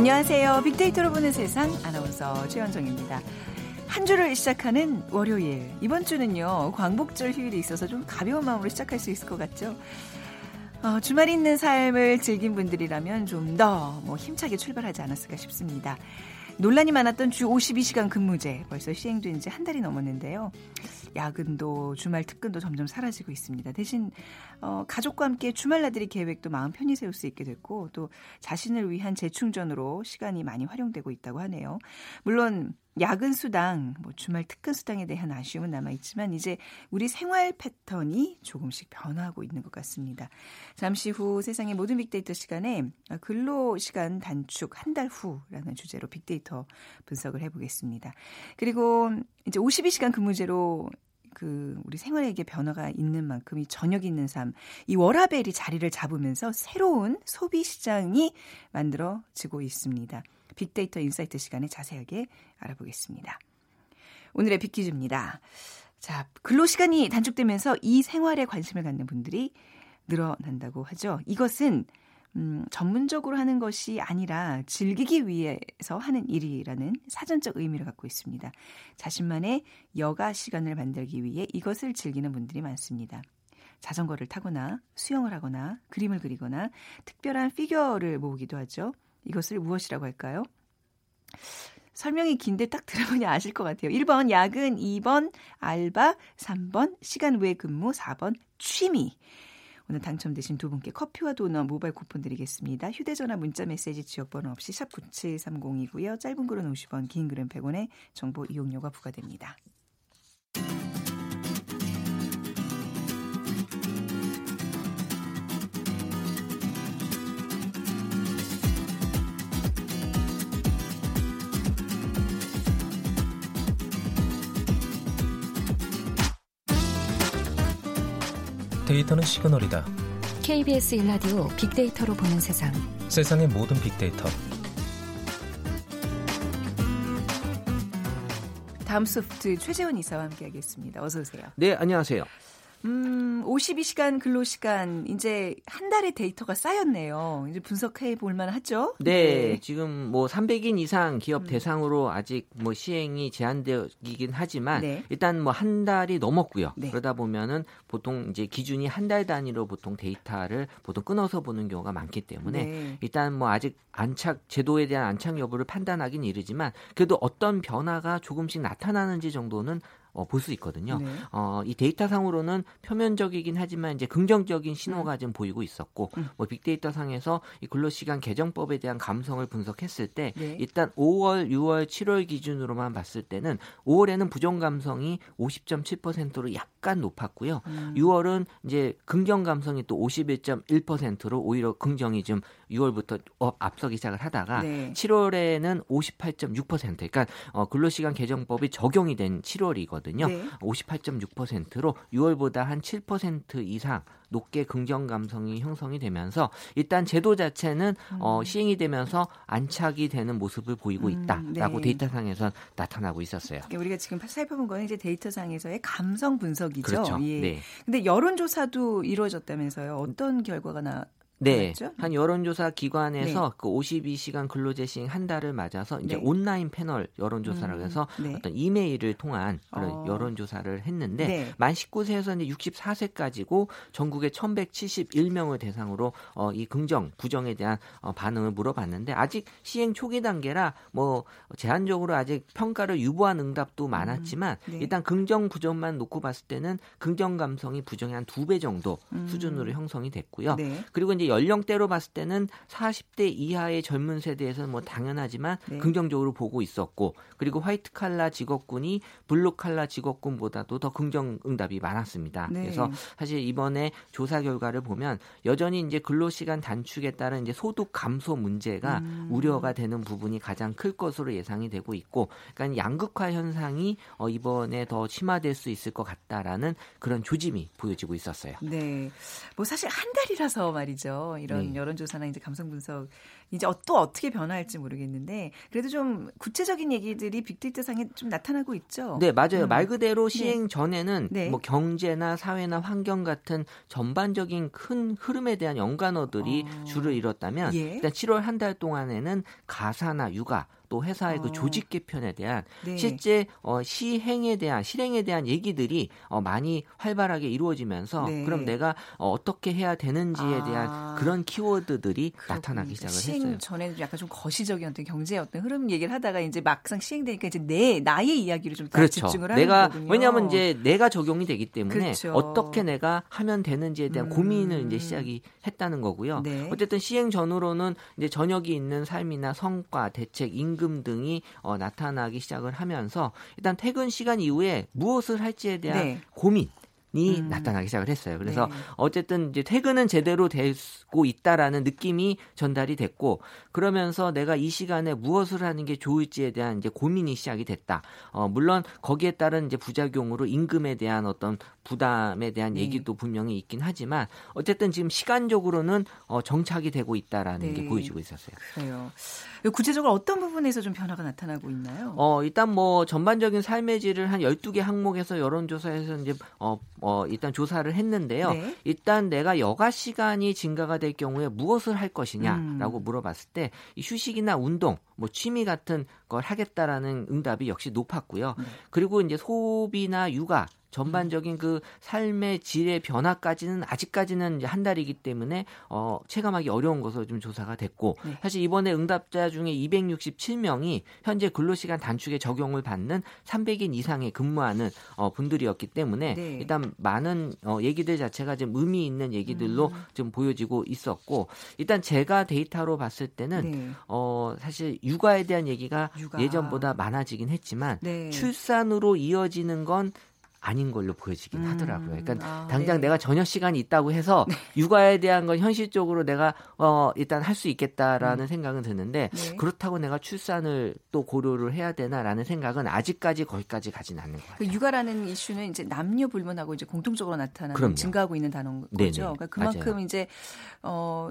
안녕하세요. 빅데이터로 보는 세상 아나운서 최현정입니다. 한 주를 시작하는 월요일. 이번 주는요. 광복절 휴일이 있어서 좀 가벼운 마음으로 시작할 수 있을 것 같죠? 주말이 있는 삶을 즐긴 분들이라면 좀 더 힘차게 출발하지 않았을까 싶습니다. 논란이 많았던 주 52시간 근무제 벌써 시행된 지 한 달이 넘었는데요. 야근도 주말 특근도 점점 사라지고 있습니다. 대신 가족과 함께 주말 나들이 계획도 마음 편히 세울 수 있게 됐고 또 자신을 위한 재충전으로 시간이 많이 활용되고 있다고 하네요. 물론 야근 수당, 주말 특근 수당에 대한 아쉬움은 남아있지만 이제 우리 생활 패턴이 조금씩 변화하고 있는 것 같습니다. 잠시 후 세상의 모든 빅데이터 시간에 근로시간 단축 한 달 후라는 주제로 빅데이터 분석을 해보겠습니다. 그리고 이제 52시간 근무제로 우리 생활에게 변화가 있는 만큼 이 저녁 있는 삶, 이 워라벨이 자리를 잡으면서 새로운 소비 시장이 만들어지고 있습니다. 빅데이터 인사이트 시간에 자세하게 알아보겠습니다. 오늘의 빅퀴즈입니다. 자, 근로시간이 단축되면서 이 생활에 관심을 갖는 분들이 늘어난다고 하죠. 이것은 전문적으로 하는 것이 아니라 즐기기 위해서 하는 일이라는 사전적 의미를 갖고 있습니다. 자신만의 여가 시간을 만들기 위해 이것을 즐기는 분들이 많습니다. 자전거를 타거나 수영을 하거나 그림을 그리거나 특별한 피규어를 모으기도 하죠. 이것을 무엇이라고 할까요? 설명이 긴데 딱 들어보니 아실 것 같아요. 1번 야근, 2번 알바, 3번 시간 외 근무, 4번 취미. 오늘 당첨되신 두 분께 커피와 도넛 모바일 쿠폰 드리겠습니다. 휴대전화 문자메시지 지역번호 없이 샵 9730이고요. 짧은 글은 50원, 긴 글은 100원에 정보 이용료가 부과됩니다. 데이터는 시그널이다. KBS 1라디오 빅데이터로 보는 세상. 세상의 모든 빅데이터. 다음소프트 최재훈 이사와 함께하겠습니다. 어서 오세요. 네, 안녕하세요. 52시간 근로시간 이제 한 달의 데이터가 쌓였네요. 이제 분석해 볼 만하죠? 네, 네. 지금 300인 이상 기업 대상으로 아직 시행이 제한되긴 하지만 네. 일단 한 달이 넘었고요. 네. 그러다 보면은 보통 이제 기준이 한 달 단위로 보통 데이터를 보통 끊어서 보는 경우가 많기 때문에 네. 일단 아직 안착 제도에 대한 안착 여부를 판단하긴 이르지만 그래도 어떤 변화가 조금씩 나타나는지 정도는 볼 수 있거든요. 네. 이 데이터상으로는 표면적이긴 하지만 이제 긍정적인 신호가 좀 보이고 있었고, 빅데이터상에서 이 근로시간 개정법에 대한 감성을 분석했을 때, 네. 일단 5월, 6월, 7월 기준으로만 봤을 때는 5월에는 부정 감성이 50.7%로 약간 높았고요. 6월은 이제 긍정 감성이 또 51.1%로 오히려 긍정이 좀 6월부터 앞서기 시작을 하다가 네. 7월에는 58.6%, 그러니까 근로시간 개정법이 적용이 된 7월이거든요. 네. 58.6%로 6월보다 한 7% 이상 높게 긍정 감성이 형성이 되면서 일단 제도 자체는 시행이 되면서 안착이 되는 모습을 보이고 있다라고 네. 데이터상에서 나타나고 있었어요. 그러니까 우리가 지금 살펴본 거는 이제 데이터상에서의 감성 분석이죠. 그렇죠. 예. 네. 근데 여론조사도 이루어졌다면서요. 어떤 결과가 나왔죠? 네, 그렇죠? 한 여론조사 기관에서 네. 52시간 근로제 시행 한 달을 맞아서 이제 네. 온라인 패널 여론조사라고 해서 네. 어떤 이메일을 통한 그런 여론조사를 했는데 네. 만 19세에서 이제 64세까지고 전국에 1,171명을 대상으로 이 긍정, 부정에 대한 반응을 물어봤는데 아직 시행 초기 단계라 제한적으로 아직 평가를 유보한 응답도 많았지만 네. 일단 긍정, 부정만 놓고 봤을 때는 긍정 감성이 부정의 한 2배 정도 수준으로 형성이 됐고요. 네. 그리고 이제 연령대로 봤을 때는 40대 이하의 젊은 세대에서는 당연하지만 네. 긍정적으로 보고 있었고 그리고 화이트 칼라 직업군이 블루 칼라 직업군보다도 더 긍정 응답이 많았습니다. 네. 그래서 사실 이번에 조사 결과를 보면 여전히 이제 근로시간 단축에 따른 이제 소득 감소 문제가 우려가 되는 부분이 가장 클 것으로 예상이 되고 있고 그러니까 양극화 현상이 이번에 더 심화될 수 있을 것 같다라는 그런 조짐이 보여지고 있었어요. 네. 사실 한 달이라서 말이죠. 있어요. 이런 여론조사나 이제 감성분석. 이제 또 어떻게 변화할지 모르겠는데 그래도 좀 구체적인 얘기들이 빅데이터상에 좀 나타나고 있죠. 네, 맞아요. 말 그대로 시행 전에는 뭐 경제나 사회나 환경 같은 전반적인 큰 흐름에 대한 연관어들이 주를 이뤘다면 일단 7월 한 달 동안에는 가사나 육아 또 회사의 그 조직 개편에 대한 실제 실행에 대한 얘기들이 많이 활발하게 이루어지면서 그럼 내가 어떻게 해야 되는지에 대한 그런 키워드들이 나타나기 시작을 시행 했어요. 시행 전에는 약간 좀 거시적인 어떤 경제의 어떤 흐름 얘기를 하다가 이제 막상 시행되니까 이제 나의 이야기를 좀 집중을 하는 거거든요. 왜냐하면 이제 내가 적용이 되기 때문에 어떻게 내가 하면 되는지에 대한 고민을 이제 시작이 했다는 거고요. 네. 어쨌든 시행 전후로는 이제 전역이 있는 삶이나 성과, 대책, 임금 등이 나타나기 시작을 하면서 일단 퇴근 시간 이후에 무엇을 할지에 대한 고민이 나타나기 시작을 했어요. 그래서 어쨌든 이제 퇴근은 제대로 되고 있다라는 느낌이 전달이 됐고 그러면서 내가 이 시간에 무엇을 하는 게 좋을지에 대한 이제 고민이 시작이 됐다. 물론 거기에 따른 이제 부작용으로 임금에 대한 어떤 부담에 대한 얘기도 분명히 있긴 하지만 어쨌든 지금 시간적으로는 정착이 되고 있다라는 게 보여지고 있었어요. 그래요. 구체적으로 어떤 부분에서 좀 변화가 나타나고 있나요? 일단 뭐 전반적인 삶의 질을 한 12개 항목에서 여론조사에서 이제 일단 조사를 했는데요. 네. 일단 내가 여가 시간이 증가가 될 경우에 무엇을 할 것이냐라고 물어봤을 때 이 휴식이나 운동, 뭐 취미 같은 걸 하겠다라는 응답이 역시 높았고요. 그리고 이제 소비나 육아 전반적인 그 삶의 질의 변화까지는 아직까지는 이제 한 달이기 때문에 체감하기 어려운 것으로 좀 조사가 됐고 사실 이번에 응답자 중에 267명이 현재 근로시간 단축의 적용을 받는 300인 이상의 근무하는 분들이었기 때문에 일단 많은 얘기들 자체가 지금 의미 있는 얘기들로 지금 보여지고 있었고 일단 제가 데이터로 봤을 때는 사실 육아에 대한 얘기가 예전보다 많아지긴 했지만 출산으로 이어지는 건 아닌 걸로 보여지긴 하더라고요. 그러니까 당장 내가 저녁 시간이 있다고 해서 육아에 대한 건 현실적으로 내가 일단 할 수 있겠다라는 생각은 드는데 그렇다고 내가 출산을 또 고려를 해야 되나라는 생각은 아직까지 거기까지 가진 않는 것 같아요. 그 육아라는 이슈는 이제 남녀 불문하고 이제 공통적으로 나타나는 증가하고 있는 단어인 거죠. 그러니까 그만큼 맞아요. 이제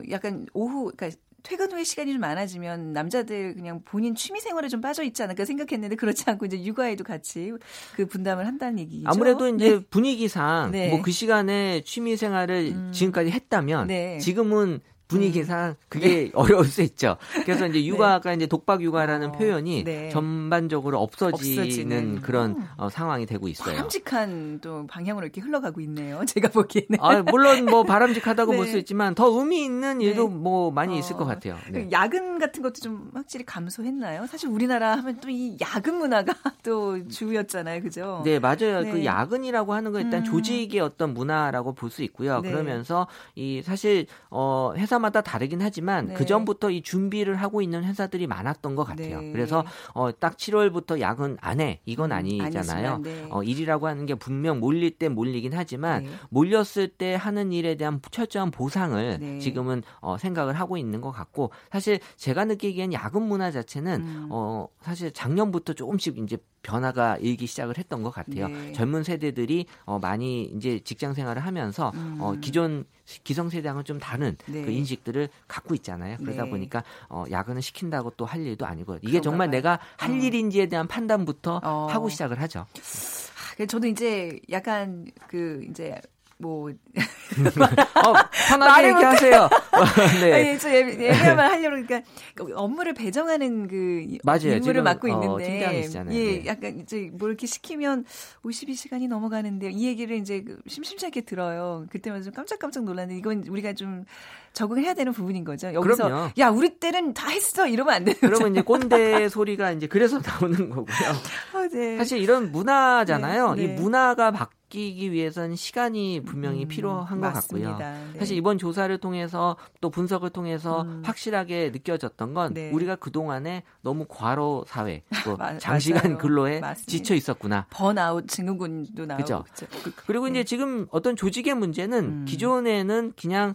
약간 그러니까 퇴근 후에 시간이 좀 많아지면 남자들 그냥 본인 취미 생활에 좀 빠져 있지 않을까 생각했는데 그렇지 않고 이제 육아에도 같이 그 분담을 한다는 얘기죠. 아무래도 이제 분위기상 뭐 그 시간에 취미 생활을 지금까지 했다면 지금은 분위기상 그게 어려울 수 있죠. 그래서 이제 육아가 이제 독박 육아라는 표현이 전반적으로 없어지는 그런 상황이 되고 있어요. 바람직한 또 방향으로 이렇게 흘러가고 있네요. 제가 보기에는. 아, 물론 뭐 바람직하다고 볼 수 있지만 더 의미 있는 일도 뭐 많이 있을 것 같아요. 네. 야근 같은 것도 좀 확실히 감소했나요? 사실 우리나라 하면 또 이 야근 문화가 또 주였잖아요, 그죠? 네, 맞아요. 그 야근이라고 하는 건 일단 조직의 어떤 문화라고 볼 수 있고요. 그러면서 이 사실 회사 마다 다르긴 하지만 그 전부터 이 준비를 하고 있는 회사들이 많았던 것 같아요. 그래서 딱 7월부터 야근 안 해 이건 아니잖아요. 일이라고 하는 게 분명 몰릴 때 몰리긴 하지만 몰렸을 때 하는 일에 대한 철저한 보상을 지금은 생각을 하고 있는 것 같고 사실 제가 느끼기엔 야근 문화 자체는 사실 작년부터 조금씩 이제 변화가 일기 시작을 했던 것 같아요. 젊은 세대들이 많이 이제 직장 생활을 하면서 기존 기성세대랑은 좀 다른 그 인식들을 갖고 있잖아요. 그러다 보니까 야근을 시킨다고 또 할 일도 아니고 이게 정말 내가 할 일인지에 대한 판단부터 하고 시작을 하죠. 저도 이제 약간 그 이제 뭐 편하게 얘기하세요. 네, 저 얘기만 하려고 그러니까 업무를 배정하는 그 맞아요. 임무를 맡고 있는데 예, 약간 이제 뭐 이렇게 시키면 52시간이 넘어가는데 이 얘기를 이제 심심치 않게 들어요. 그때마다 좀 깜짝깜짝 놀랐는데 이건 우리가 좀 적응해야 되는 부분인 거죠. 여기서 그럼요. 야 우리 때는 다 했어 이러면 안 돼요. 그러면 이제 꼰대 소리가 이제 그래서 나오는 거고요. 사실 이런 문화잖아요. 이 문화가 바뀌기 위해서는 시간이 분명히 필요한 것 맞습니다. 같고요. 사실 이번 조사를 통해서 또 분석을 통해서 확실하게 느껴졌던 건 우리가 그동안에 너무 과로 사회, 또 장시간 근로에 지쳐 있었구나. 번아웃 증후군도 나오고. 그렇죠. 그리고 이제 지금 어떤 조직의 문제는 기존에는 그냥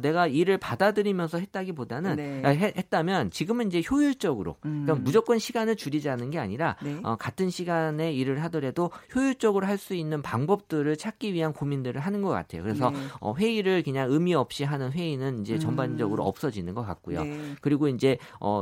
내가 일을 받아들이면서 했다기보다는 했다면 지금은 이제 효율적으로 그러니까 무조건 시간을 줄이자는 게 아니라 같은 시간에 일을 하더라도 효율적으로 할 수 있는 방법 해법들을 찾기 위한 고민들을 하는 것 같아요. 그래서 네. 회의를 그냥 의미 없이 하는 회의는 이제 전반적으로 없어지는 것 같고요. 네. 그리고 이제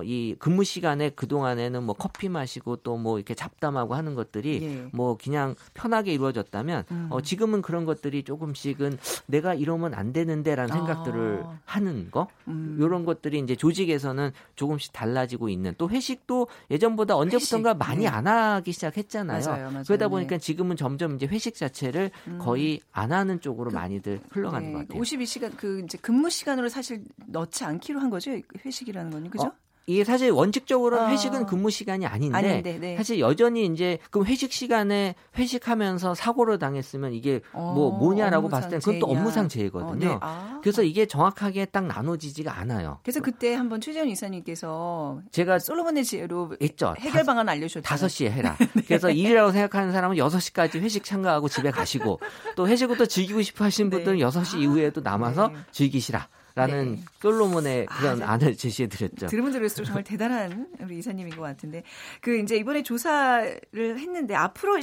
이 근무 시간에 그동안에는 뭐 커피 마시고 또 뭐 이렇게 잡담하고 하는 것들이 네. 뭐 그냥 편하게 이루어졌다면 지금은 그런 것들이 조금씩은 내가 이러면 안 되는데라는 생각들을 하는 거 이런 것들이 이제 조직에서는 조금씩 달라지고 있는 또 회식도 예전보다 언제부턴가 많이 네. 안 하기 시작했잖아요. 맞아요, 맞아요. 그러다 보니까 네. 지금은 점점 이제 회식 자체를 거의 안 하는 쪽으로 많이들 흘러가는 네. 것 같아요. 52시간 그 이제 근무 시간으로 사실 넣지 않기로 한 거죠 회식이라는 거는 그죠? 이게 사실 원칙적으로는 회식은 근무 시간이 아닌데 네. 사실 여전히 이제 그럼 회식 시간에 회식하면서 사고를 당했으면 이게 뭐냐라고 봤을 때는 그건 또 업무상 재해거든요. 네. 그래서 이게 정확하게 딱 나눠지지가 않아요. 그래서 그때 한번 최재훈 이사님께서 제가 솔로몬의 지혜로 있죠. 해결 방안 알려주셨잖아요. 5시에 해라. 네. 그래서 일이라고 생각하는 사람은 6시까지 회식 참가하고 집에 가시고 또 회식을 또 즐기고 싶어 하시는 분들은 6시 이후에도 남아서 네. 즐기시라. 라는 네. 솔로몬의 그런 안을 제시해드렸죠. 들으면 들을수록 정말 대단한 우리 이사님인 것 같은데, 그 이제 이번에 조사를 했는데 앞으로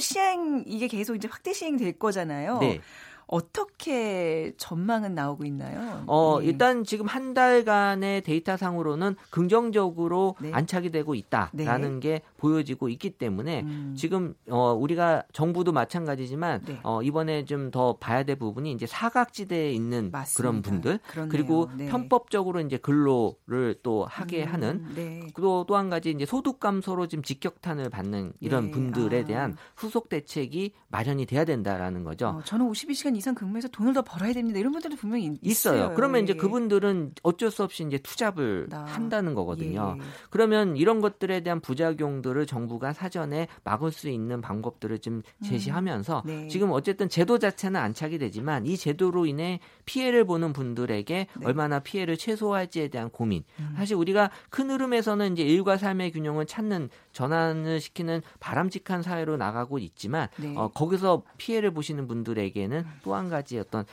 이게 계속 이제 확대 시행될 거잖아요. 네. 어떻게 전망은 나오고 있나요? 일단 지금 한 달간의 데이터상으로는 긍정적으로 네. 안착이 되고 있다라는 네. 게 보여지고 있기 때문에 지금 우리가 정부도 마찬가지지만 네. 이번에 좀 더 봐야 될 부분이 이제 사각지대에 있는 맞습니다. 그런 분들 그렇네요. 그리고 네. 편법적으로 이제 근로를 또 하게 하는 네. 또 한 가지 이제 소득 감소로 지금 직격탄을 받는 이런 네. 분들에 대한 후속 대책이 마련이 돼야 된다라는 거죠. 저는 52시간 이상 근무해서 돈을 더 벌어야 됩니다. 이런 분들도 분명히 있어요. 그러면 이제 그분들은 어쩔 수 없이 이제 투잡을 한다는 거거든요. 예. 그러면 이런 것들에 대한 부작용들을 정부가 사전에 막을 수 있는 방법들을 좀 제시하면서 네. 지금 어쨌든 제도 자체는 안착이 되지만 이 제도로 인해 피해를 보는 분들에게 네. 얼마나 피해를 최소화할지에 대한 고민. 사실 우리가 큰 흐름에서는 이제 일과 삶의 균형을 찾는 전환을 시키는 바람직한 사회로 나가고 있지만 네. 거기서 피해를 보시는 분들에게는 또 한 가지 어떤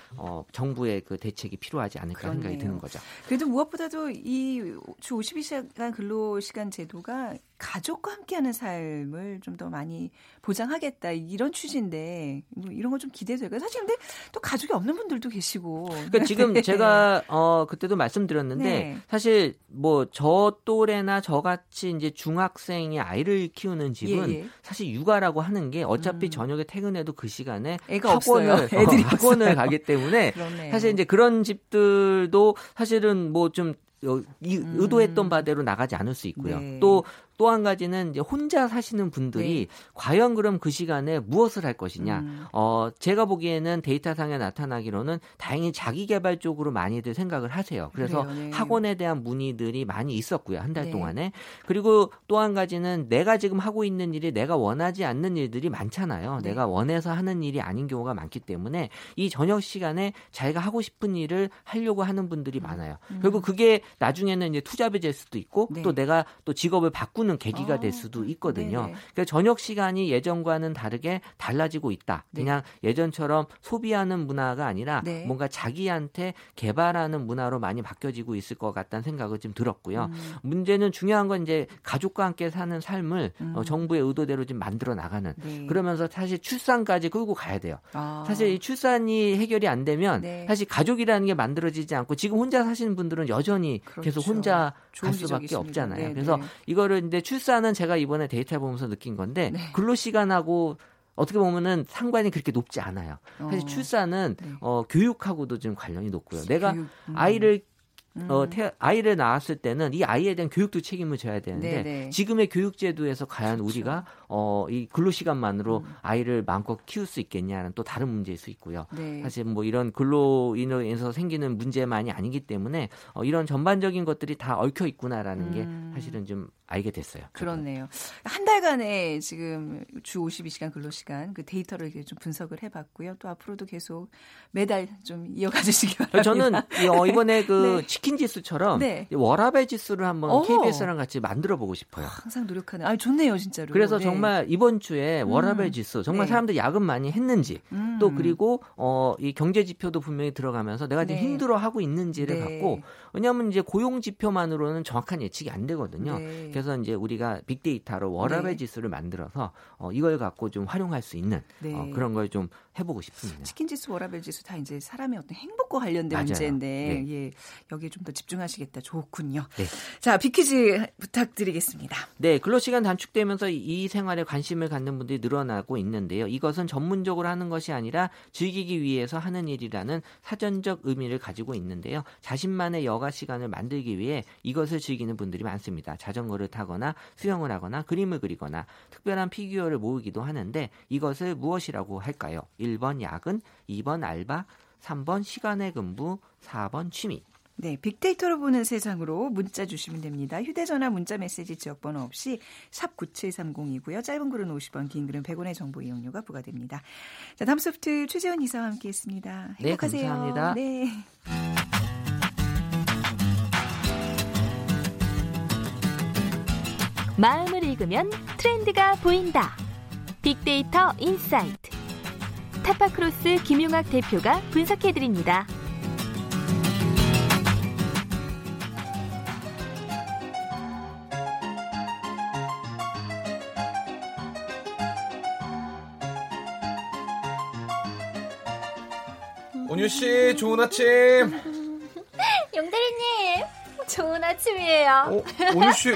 정부의 그 대책이 필요하지 않을까 그렇네요. 생각이 드는 거죠. 그래도 무엇보다도 이 주 52시간 근로시간 제도가 가족과 함께하는 삶을 좀 더 많이 보장하겠다 이런 취지인데 뭐 이런 거 좀 기대돼요. 사실 근데 또 가족이 없는 분들도 계시고. 그러니까 지금 네. 제가 그때도 말씀드렸는데 네. 사실 뭐 저 또래나 저같이 이제 중학생이 아이를 키우는 집은 예, 예. 사실 육아라고 하는 게 어차피 저녁에 퇴근해도 그 시간에 애가 학원을 학원을 가기 때문에 그렇네요. 사실 이제 그런 집들도 사실은 뭐 좀 의도했던 바대로 나가지 않을 수 있고요. 네. 또 한 가지는 이제 혼자 사시는 분들이 네. 과연 그럼 그 시간에 무엇을 할 것이냐. 제가 보기에는 데이터상에 나타나기로는 다행히 자기개발 쪽으로 많이들 생각을 하세요. 그래서 그래요, 네. 학원에 대한 문의들이 많이 있었고요. 한 달 네. 동안에. 그리고 또 한 가지는 내가 지금 하고 있는 일이 내가 원하지 않는 일들이 많잖아요. 네. 내가 원해서 하는 일이 아닌 경우가 많기 때문에 이 저녁 시간에 자기가 하고 싶은 일을 하려고 하는 분들이 많아요. 결국 그게 나중에는 이제 투잡이 될 수도 있고 네. 또 내가 또 직업을 바꾸는 계기가 될 수도 있거든요. 네네. 그러니까 저녁 시간이 예전과는 다르게 달라지고 있다. 네. 그냥 예전처럼 소비하는 문화가 아니라 네. 뭔가 자기한테 개발하는 문화로 많이 바뀌어지고 있을 것 같다는 생각을 좀 들었고요. 문제는 중요한 건 이제 가족과 함께 사는 삶을 정부의 의도대로 좀 만들어 나가는. 네. 그러면서 사실 출산까지 끌고 가야 돼요. 사실 이 출산이 해결이 안 되면 네. 사실 가족이라는 게 만들어지지 않고 지금 혼자 사시는 분들은 여전히 그렇죠. 계속 혼자 갈 수밖에 있습니다. 없잖아요. 네네. 그래서 이거를 이제 출산은 제가 이번에 데이터 보면서 느낀 건데 네. 근로시간하고 어떻게 보면은 상관이 그렇게 높지 않아요. 사실 출산은 네. 교육하고도 좀 관련이 높고요. 내가 아이를 낳았을 때는 이 아이에 대한 교육도 책임을 져야 되는데 네네. 지금의 교육제도에서 과연 그렇죠. 우리가 이 근로시간만으로 아이를 마음껏 키울 수 있겠냐는 또 다른 문제일 수 있고요. 네. 사실 뭐 이런 근로인으로 인해서 생기는 문제만이 아니기 때문에 이런 전반적인 것들이 다 얽혀 있구나라는 게 사실은 좀 알게 됐어요. 그렇네요. 한 달간의 지금 주 52시간 근로시간 그 데이터를 좀 분석을 해봤고요. 또 앞으로도 계속 매달 좀 이어가주시기 바랍니다. 저는 이번에 그 네. 치킨지수처럼 네. 워라벨 지수를 한번 KBS랑 같이 만들어보고 싶어요. 항상 노력하는. 좋네요 진짜로. 그래서 네. 정말 이번 주에 워라밸 지수 정말 네. 사람들 야근 많이 했는지 또 그리고 이 경제 지표도 분명히 들어가면서 내가 지금 네. 힘들어하고 있는지를 네. 갖고 왜냐하면 이제 고용 지표만으로는 정확한 예측이 안 되거든요. 네. 그래서 이제 우리가 빅데이터로 워라밸 네. 지수를 만들어서 이걸 갖고 좀 활용할 수 있는 네. 그런 걸 좀 해보고 싶습니다. 치킨 지수, 워라밸 지수 다 이제 사람의 어떤 행복과 관련된 맞아요. 문제인데 네. 예, 여기에 좀 더 집중하시겠다. 좋군요. 네. 자, 빅퀴즈 부탁드리겠습니다. 네, 근로시간 단축되면서 이 생활에 관심을 갖는 분들이 늘어나고 있는데요. 이것은 전문적으로 하는 것이 아니라 즐기기 위해서 하는 일이라는 사전적 의미를 가지고 있는데요. 자신만의 여가 시간을 만들기 위해 이것을 즐기는 분들이 많습니다. 자전거를 타거나 수영을 하거나 그림을 그리거나 특별한 피규어를 모으기도 하는데 이것을 무엇이라고 할까요? 1번 야근, 2번 알바, 3번 시간의 근무, 4번 취미. 네, 빅데이터로 보는 세상으로 문자 주시면 됩니다. 휴대전화, 문자메시지, 지역번호 없이 샵 9730이고요. 짧은 글은 50원, 긴 글은 100원의 정보 이용료가 부과됩니다. 자, 다음소프트 최재훈 이사와 함께했습니다. 행복하세요. 네, 감사합니다. 네. 마음을 읽으면 트렌드가 보인다. 빅데이터 인사이트. 타파크로스 김용학 대표가 분석해드립니다. 온유 씨, 좋은 아침. 용대리님, 좋은 아침이에요. 온유 씨,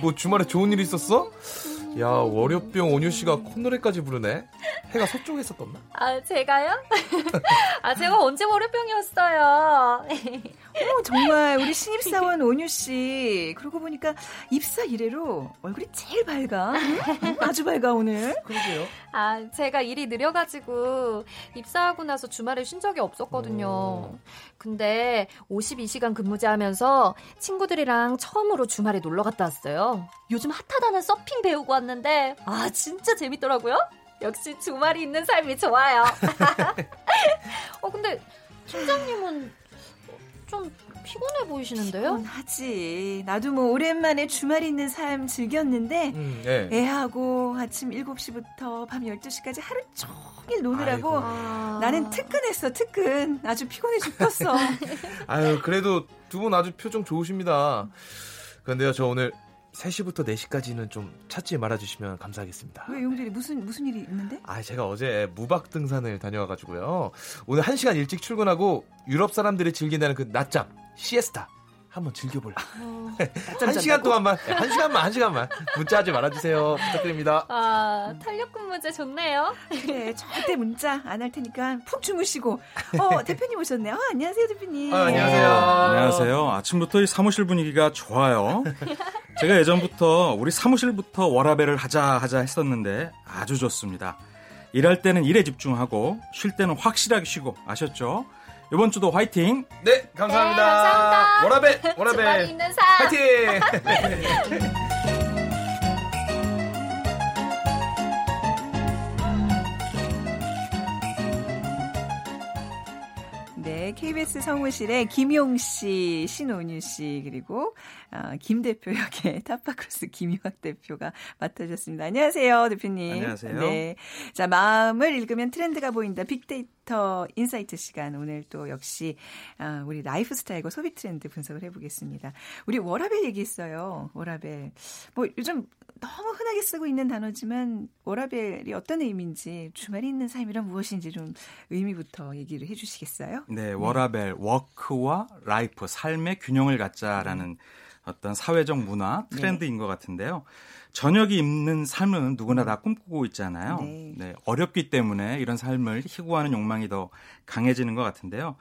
뭐 주말에 좋은 일 있었어? 야, 월요병 온유 씨가 콧노래까지 부르네. 해가 서쪽에서 떴나? 아, 제가요? 아, 제가 언제 월요병이었어요. 오, 정말 우리 신입사원 온유 씨 그러고 보니까 입사 이래로 얼굴이 제일 밝아. 아주 밝아 오늘. 그러게요. 아, 제가 일이 느려가지고 입사하고 나서 주말에 쉰 적이 없었거든요. 근데 52시간 근무제하면서 친구들이랑 처음으로 주말에 놀러 갔다 왔어요. 요즘 핫하다는 서핑 배우고 왔는데 아, 진짜 재밌더라고요. 역시 주말이 있는 삶이 좋아요. 근데 팀장님은 좀 피곤해 보이시는데요? 피곤하지. 나도 뭐 오랜만에 주말 있는 삶 즐겼는데 네. 애하고 아침 7시부터 밤 12시까지 하루 종일 노느라고 아이고. 나는 특근했어, 특근. 아주 피곤해 죽겠어. 아유, 그래도 두 분 아주 표정 좋으십니다. 그런데요, 저 오늘 3시부터 4시까지는 좀 찾지 말아주시면 감사하겠습니다. 왜 용재리 무슨 일이 있는데? 아, 제가 어제 무박 등산을 다녀와가지고요. 오늘 1시간 일찍 출근하고 유럽 사람들이 즐긴다는 그 낮잠, 시에스타 한번 즐겨볼래. 1시간 동안만, 1시간만 문자하지 말아주세요. 부탁드립니다. 아, 탄력근무제 좋네요. 그래, 절대 문자 안 할 테니까 푹 주무시고. 대표님 오셨네요. 안녕하세요, 대표님. 안녕하세요. 안녕하세요. 아침부터 이 사무실 분위기가 좋아요. 제가 예전부터 우리 사무실부터 워라밸을 하자 했었는데 아주 좋습니다. 일할 때는 일에 집중하고 쉴 때는 확실하게 쉬고, 아셨죠? 이번 주도 화이팅! 네, 감사합니다. 네, 감사합니다. 워라벨. 주말 있는 삶. 화이팅! 네, KBS 성우실에 김용 씨, 신온유 씨 그리고 김 대표 역의 타파크로스 김용학 대표가 맡아주셨습니다. 안녕하세요, 대표님. 안녕하세요. 네, 자, 마음을 읽으면 트렌드가 보인다. 빅데이터 인사이트 시간. 오늘 또 역시 우리 라이프스타일과 소비 트렌드 분석을 해보겠습니다. 우리 워라밸 얘기했어요. 워라밸. 뭐 요즘 너무 흔하게 쓰고 있는 단어지만 워라밸이 어떤 의미인지, 주말에 있는 삶이란 무엇인지 좀 의미부터 얘기를 해주시겠어요? 네. 워라밸. 워크와 라이프. 삶의 균형을 갖자라는 어떤 사회적 문화 트렌드인 것 같은데요. 저녁이 있는 삶은 누구나 다 꿈꾸고 있잖아요. 네, 어렵기 때문에 이런 삶을 희구하는 욕망이 더 강해지는 것 같은데요.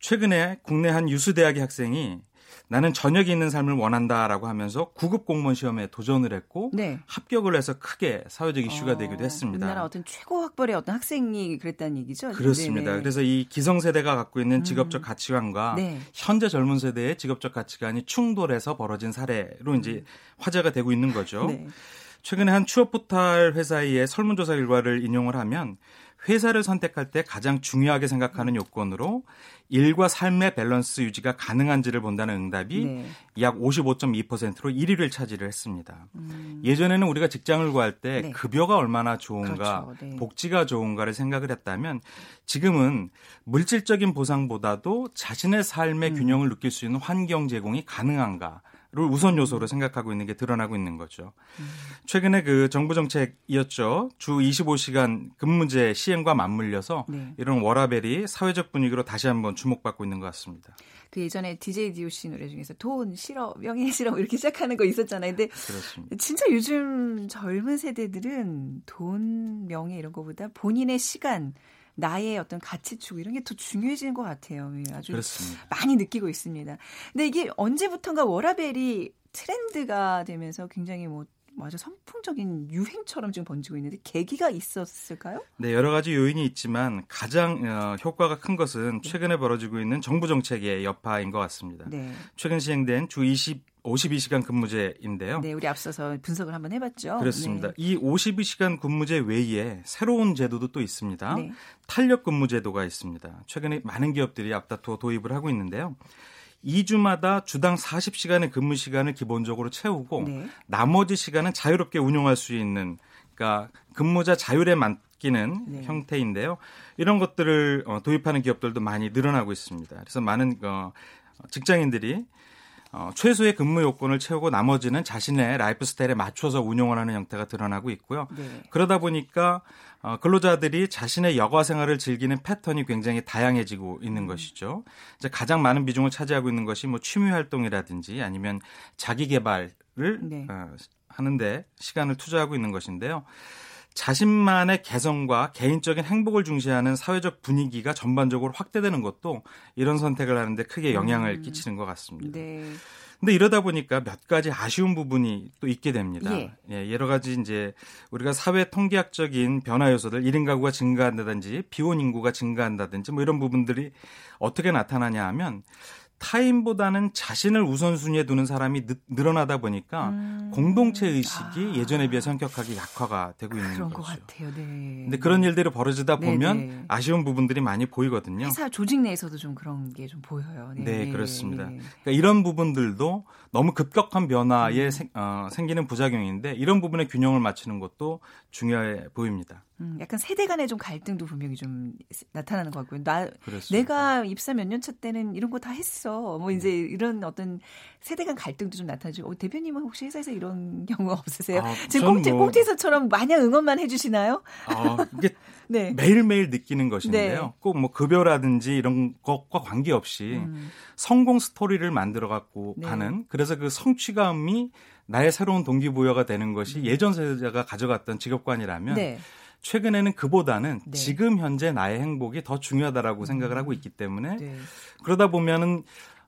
최근에 국내 한 유수대학의 학생이 나는 저녁이 있는 삶을 원한다라고 하면서 9급 공무원 시험에 도전을 했고 합격을 해서 크게 사회적 이슈가 되기도 했습니다. 우리나라 어떤 최고 학벌의 어떤 학생이 그랬다는 얘기죠? 그렇습니다. 네네. 그래서 이 기성세대가 갖고 있는 직업적 가치관과 현재 젊은 세대의 직업적 가치관이 충돌해서 벌어진 사례로 이제 화제가 되고 있는 거죠. 네. 최근에 한 취업포털 회사의 설문조사 결과를 인용을 하면 회사를 선택할 때 가장 중요하게 생각하는 요건으로 일과 삶의 밸런스 유지가 가능한지를 본다는 응답이 네. 약 55.2%로 1위를 차지를 했습니다. 예전에는 우리가 직장을 구할 때 네. 급여가 얼마나 좋은가, 그렇죠. 네. 복지가 좋은가를 생각을 했다면 지금은 물질적인 보상보다도 자신의 삶의 균형을 느낄 수 있는 환경 제공이 가능한가. 를 우선 요소로 생각하고 있는 게 드러나고 있는 거죠. 최근에 그 정부 정책이었죠. 주 25시간 근무제 시행과 맞물려서 네. 이런 워라벨이 사회적 분위기로 다시 한번 주목받고 있는 것 같습니다. 그 예전에 DJ DOC 노래 중에서 돈, 싫어, 명예 싫어 이렇게 시작하는 거 있었잖아요. 근데 그렇습니다. 진짜 요즘 젊은 세대들은 돈, 명예 이런 거보다 본인의 시간, 나의 어떤 가치축 이런 게 더 중요해지는 것 같아요. 아주 그렇습니다. 많이 느끼고 있습니다. 근데 이게 언제부턴가 워라벨이 트렌드가 되면서 굉장히 뭐 아주 선풍적인 유행처럼 지금 번지고 있는데 계기가 있었을까요? 네, 여러 가지 요인이 있지만 가장 효과가 큰 것은 최근에 벌어지고 있는 정부 정책의 여파인 것 같습니다. 네. 최근 시행된 주 52시간 근무제인데요. 네, 우리 앞서서 분석을 한번 해봤죠. 그렇습니다. 네. 이 52시간 근무제 외에 새로운 제도도 또 있습니다. 네. 탄력 근무 제도가 있습니다. 최근에 많은 기업들이 앞다투어 도입을 하고 있는데요. 2주마다 주당 40시간의 근무 시간을 기본적으로 채우고 네. 나머지 시간은 자유롭게 운용할 수 있는 그러니까 근무자 자율에 맡기는 네. 형태인데요. 이런 것들을 도입하는 기업들도 많이 늘어나고 있습니다. 그래서 많은 직장인들이 최소의 근무 요건을 채우고 나머지는 자신의 라이프 스타일에 맞춰서 운용을 하는 형태가 드러나고 있고요. 네. 그러다 보니까 근로자들이 자신의 여가 생활을 즐기는 패턴이 굉장히 다양해지고 있는 것이죠. 이제 가장 많은 비중을 차지하고 있는 것이 뭐 취미 활동이라든지 아니면 자기 개발을 네. 하는데 시간을 투자하고 있는 것인데요. 자신만의 개성과 개인적인 행복을 중시하는 사회적 분위기가 전반적으로 확대되는 것도 이런 선택을 하는데 크게 영향을 끼치는 것 같습니다. 그런데 네. 이러다 보니까 몇 가지 아쉬운 부분이 또 있게 됩니다. 예. 예, 여러 가지 이제 우리가 사회 통계학적인 변화 요소들 1인 가구가 증가한다든지 비혼 인구가 증가한다든지 뭐 이런 부분들이 어떻게 나타나냐 하면 타인보다는 자신을 우선순위에 두는 사람이 늘어나다 보니까 공동체 의식이 예전에 비해 성격하게 약화가 되고 있는 거죠. 그런 것 같아요. 그런데 네. 그런 일들이 벌어지다 보면 네네. 아쉬운 부분들이 많이 보이거든요. 회사 조직 내에서도 좀 그런 게 좀 보여요. 네, 네 그렇습니다. 그러니까 이런 부분들도 너무 급격한 변화에 생기는 부작용인데 이런 부분의 균형을 맞추는 것도 중요해 보입니다. 약간 세대 간의 좀 갈등도 분명히 좀 나타나는 것 같고요. 내가 입사 몇 년 차 때는 이런 거 다 했어. 뭐 이제 이런 어떤 세대 간 갈등도 좀 나타나죠. 대표님은 혹시 회사에서 이런 경우 없으세요? 지금 꽁트에서처럼 마냥 응원만 해주시나요? 이게 네. 매일매일 느끼는 것인데요. 네. 꼭 뭐 급여라든지 이런 것과 관계없이 성공 스토리를 만들어 갖고 네. 가는 그래서 그 성취감이 나의 새로운 동기부여가 되는 것이 예전 세대가 가져갔던 직업관이라면 네. 최근에는 그보다는 네. 지금 현재 나의 행복이 더 중요하다라고 생각을 하고 있기 때문에 네. 그러다 보면은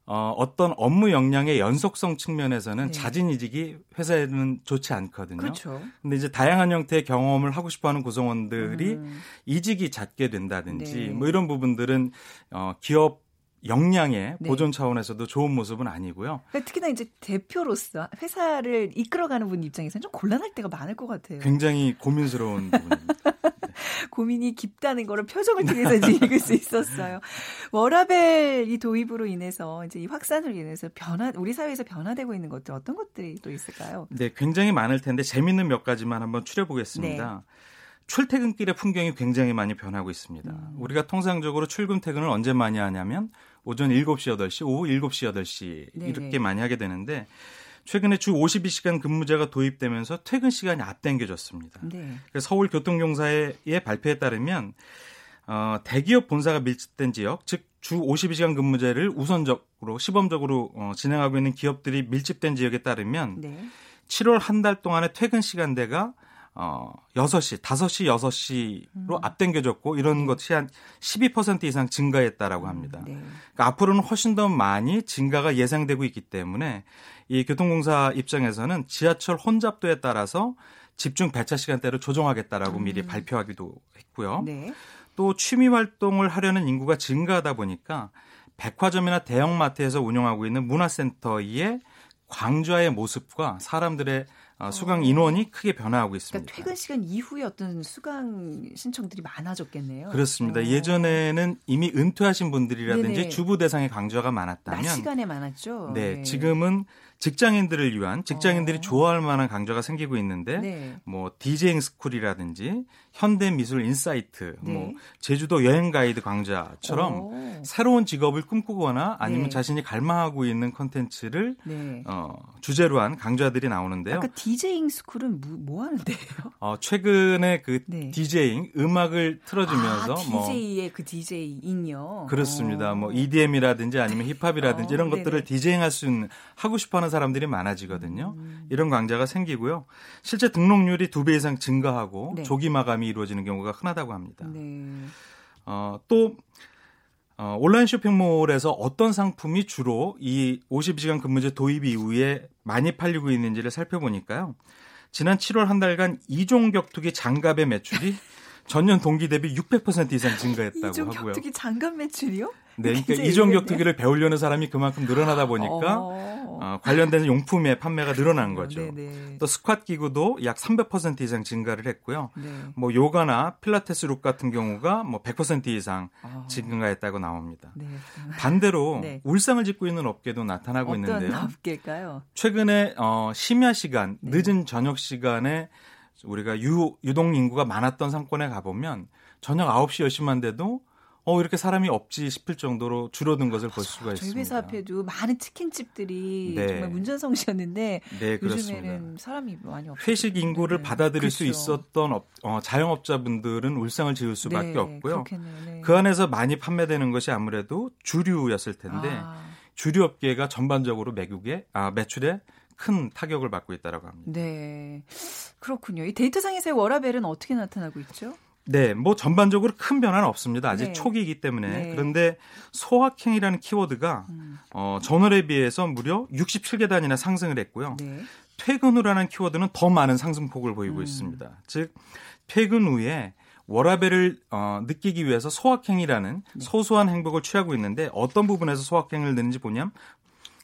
어떤 업무 역량의 연속성 측면에서는 네. 자진이직이 회사에는 좋지 않거든요. 그렇죠. 근데 이제 다양한 형태의 경험을 하고 싶어하는 구성원들이 이직이 잦게 된다든지 네. 뭐 이런 부분들은 기업 역량의 네. 보존 차원에서도 좋은 모습은 아니고요. 그러니까 특히나 이제 대표로서 회사를 이끌어가는 분 입장에서는 좀 곤란할 때가 많을 것 같아요. 굉장히 고민스러운 부분입니다. 네. 고민이 깊다는 거를 표정을 통해서 읽을 수 있었어요. 워라벨 이 도입으로 인해서 이제 이 확산으로 인해서 우리 사회에서 변화되고 있는 것들 어떤 것들이 또 있을까요? 네, 굉장히 많을 텐데 재미있는 몇 가지만 한번 추려보겠습니다. 네. 출퇴근길의 풍경이 굉장히 많이 변하고 있습니다. 우리가 통상적으로 출근 퇴근을 언제 많이 하냐면 오전 7시, 8시, 오후 7시, 8시 이렇게 네네. 많이 하게 되는데 최근에 주 52시간 근무제가 도입되면서 퇴근 시간이 앞당겨졌습니다. 네. 서울교통공사의 발표에 따르면 대기업 본사가 밀집된 지역, 즉 주 52시간 근무제를 우선적으로 시범적으로 진행하고 있는 기업들이 밀집된 지역에 따르면 네. 7월 한 달 동안의 퇴근 시간대가 6시, 5시, 6시로 앞당겨졌고 이런 것이 한 12% 이상 증가했다라고 합니다. 네. 그러니까 앞으로는 훨씬 더 많이 증가가 예상되고 있기 때문에 이 교통공사 입장에서는 지하철 혼잡도에 따라서 집중 배차 시간대를 조정하겠다라고 미리 발표하기도 했고요. 네. 또 취미 활동을 하려는 인구가 증가하다 보니까 백화점이나 대형마트에서 운영하고 있는 문화센터의 광자의 모습과 사람들의 수강 인원이 크게 변화하고 있습니다. 그러니까 퇴근 시간 이후에 어떤 수강 신청들이 많아졌겠네요. 그렇습니다. 예전에는 이미 은퇴하신 분들이라든지 네네. 주부 대상의 강좌가 많았다면 낮 시간에 많았죠. 네, 지금은 직장인들을 위한 직장인들이 좋아할 만한 강좌가 생기고 있는데 네. 뭐 디제잉 스쿨이라든지 현대미술 인사이트, 네. 뭐 제주도 여행 가이드 강좌처럼 새로운 직업을 꿈꾸거나 아니면 네. 자신이 갈망하고 있는 콘텐츠를 네. 주제로 한 강좌들이 나오는데요. 아까 디제잉 스쿨은 뭐 하는데요? 최근에 그 네. 디제잉 음악을 틀어주면서 DJ의 뭐, 그 DJ잉요. 그렇습니다. 뭐 EDM이라든지 아니면 힙합이라든지 이런 것들을 네네. 디제잉할 수 있는 하고 싶어 하는 사람들이 많아지거든요. 이런 강좌가 생기고요. 실제 등록률이 2배 이상 증가하고 네. 조기 마감이 이루어지는 경우가 흔하다고 합니다. 네. 또 온라인 쇼핑몰에서 어떤 상품이 주로 이 52시간 근무제 도입 이후에 많이 팔리고 있는지를 살펴보니까요. 지난 7월 한 달간 이종 격투기 장갑의 매출이 전년 동기 대비 600% 이상 증가했다고 하고요. 이종 격투기 장갑 매출이요? 네, 그러니까 이종 격투기를 배우려는 사람이 그만큼 늘어나다 보니까 관련된 용품의 판매가 늘어난 거죠. 네네. 또 스쿼트 기구도 약 300% 이상 증가를 했고요. 네. 뭐 요가나 필라테스 룩 같은 경우가 뭐 100% 이상 증가했다고 나옵니다. 네. 반대로 네. 울상을 짓고 있는 업계도 나타나고 어떤 있는데요. 어떤 업계일까요? 최근에 심야 시간, 네. 늦은 저녁 시간에 우리가 유동 인구가 많았던 상권에 가보면 저녁 9시, 10시만 돼도 이렇게 사람이 없지 싶을 정도로 줄어든 것을 볼 수가 있습니다. 저희 회사 앞에도 많은 치킨집들이 네. 정말 문전성시였는데 네, 요즘에는 사람이 많이 없어요. 회식 인구를 받아들일 그렇죠. 수 있었던 자영업자분들은 울상을 지을 수밖에 네, 없고요. 네. 그 안에서 많이 판매되는 것이 아무래도 주류였을 텐데 주류 업계가 전반적으로 매출에 큰 타격을 받고 있다고 합니다. 네, 그렇군요. 이 데이터상에서의 워라밸은 어떻게 나타나고 있죠? 네, 뭐 전반적으로 큰 변화는 없습니다. 아직 네. 초기이기 때문에. 네. 그런데 소확행이라는 키워드가 전월에 비해서 무려 67개 단위나 상승을 했고요. 네. 퇴근 후라는 키워드는 더 많은 상승폭을 보이고 있습니다. 즉 퇴근 후에 워라밸을 느끼기 위해서 소확행이라는 네. 소소한 행복을 취하고 있는데 어떤 부분에서 소확행을 느끼는지 보냐면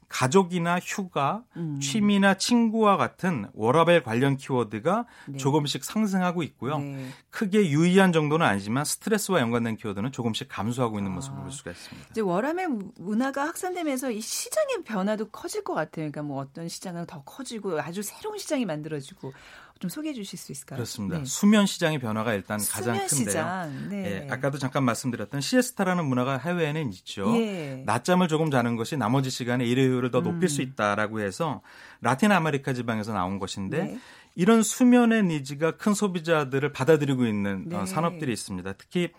가족이나 휴가, 취미나 친구와 같은 워라밸 관련 키워드가 네. 조금씩 상승하고 있고요. 네. 크게 유의한 정도는 아니지만 스트레스와 연관된 키워드는 조금씩 감소하고 있는 모습을 볼 수가 있습니다. 이제 워라밸 문화가 확산되면서 이 시장의 변화도 커질 것 같아요. 그러니까 뭐 어떤 시장은 더 커지고 아주 새로운 시장이 만들어지고 좀 소개해 주실 수 있을까요? 그렇습니다. 네. 수면 시장의 변화가 일단 가장 큰데요. 시장. 네. 예, 아까도 잠깐 말씀드렸던 시에스타라는 문화가 해외에는 있죠. 예. 낮잠을 조금 자는 것이 나머지 시간에 일회율을 더 높일 수 있다라고 해서 라틴 아메리카 지방에서 나온 것인데 네. 이런 수면의 니즈가 큰 소비자들을 받아들이고 있는 네. 산업들이 있습니다. 특히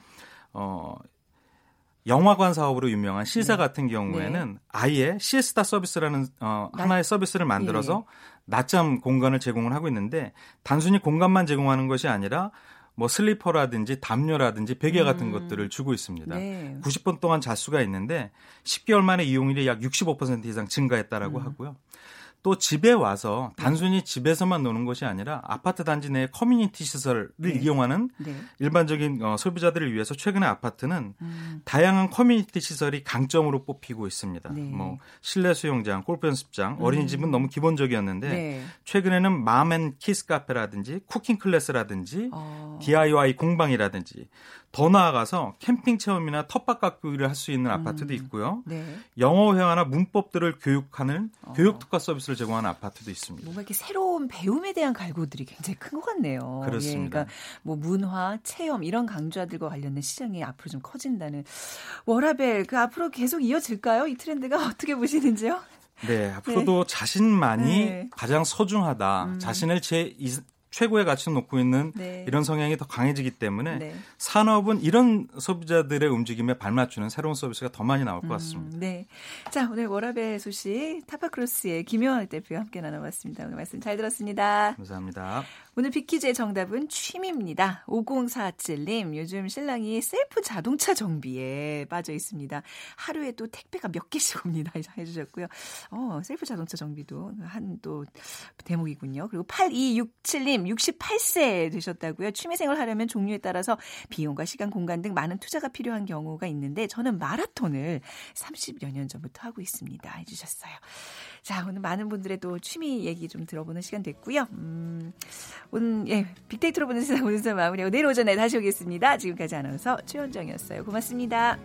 영화관 사업으로 유명한 시사 네. 같은 경우에는 네. 아예 시에스타 서비스라는 하나의 서비스를 만들어서 예. 낮잠 공간을 제공을 하고 있는데 단순히 공간만 제공하는 것이 아니라 뭐 슬리퍼라든지 담요라든지 베개 같은 것들을 주고 있습니다. 네. 90분 동안 잘 수가 있는데 10개월 만에 이용률이 약 65% 이상 증가했다라고 하고요. 또 집에 와서 단순히 집에서만 노는 것이 아니라 아파트 단지 내 커뮤니티 시설을 네. 이용하는 네. 일반적인 소비자들을 위해서 최근에 아파트는 다양한 커뮤니티 시설이 강점으로 뽑히고 있습니다. 네. 뭐 실내 수영장, 골프 연습장, 어린이집은 너무 기본적이었는데 네. 최근에는 맘 앤 키스 카페라든지 쿠킹 클래스라든지 DIY 공방이라든지 더 나아가서 캠핑 체험이나 텃밭 가꾸기를 할 수 있는 아파트도 있고요. 네. 영어 회화나 문법들을 교육하는 교육 특화 서비스를 제공하는 아파트도 있습니다. 뭔가 이렇게 새로운 배움에 대한 갈구들이 굉장히 큰 것 같네요. 그렇습니다. 예, 그러니까 뭐 문화, 체험 이런 강좌들과 관련된 시장이 앞으로 좀 커진다는 워라밸 그 앞으로 계속 이어질까요? 이 트렌드가 어떻게 보시는지요? 네, 앞으로도 네. 자신만이 네. 가장 소중하다, 자신을 최고의 가치를 놓고 있는 네. 이런 성향이 더 강해지기 때문에 네. 산업은 이런 소비자들의 움직임에 발맞추는 새로운 서비스가 더 많이 나올 것 같습니다. 네, 자 오늘 워라밸 소식 타파크로스의 김용학 대표와 함께 나눠봤습니다. 오늘 말씀 잘 들었습니다. 감사합니다. 오늘 빅퀴즈의 정답은 취미입니다. 5047님 요즘 신랑이 셀프 자동차 정비에 빠져 있습니다. 하루에 또 택배가 몇 개씩 옵니다. 해주셨고요. 셀프 자동차 정비도 한 또 대목이군요. 그리고 8267님 지금 68세 되셨다고요. 취미생활 하려면 종류에 따라서 비용과 시간, 공간 등 많은 투자가 필요한 경우가 있는데 저는 마라톤을 30여 년 전부터 하고 있습니다. 해주셨어요. 자, 오늘 많은 분들의 또 취미 얘기 좀 들어보는 시간 됐고요. 오늘 빅데이터로 보는 세상 오늘 마무리하고 내일 오전에 다시 오겠습니다. 지금까지 아나운서 최현정이었어요. 고맙습니다.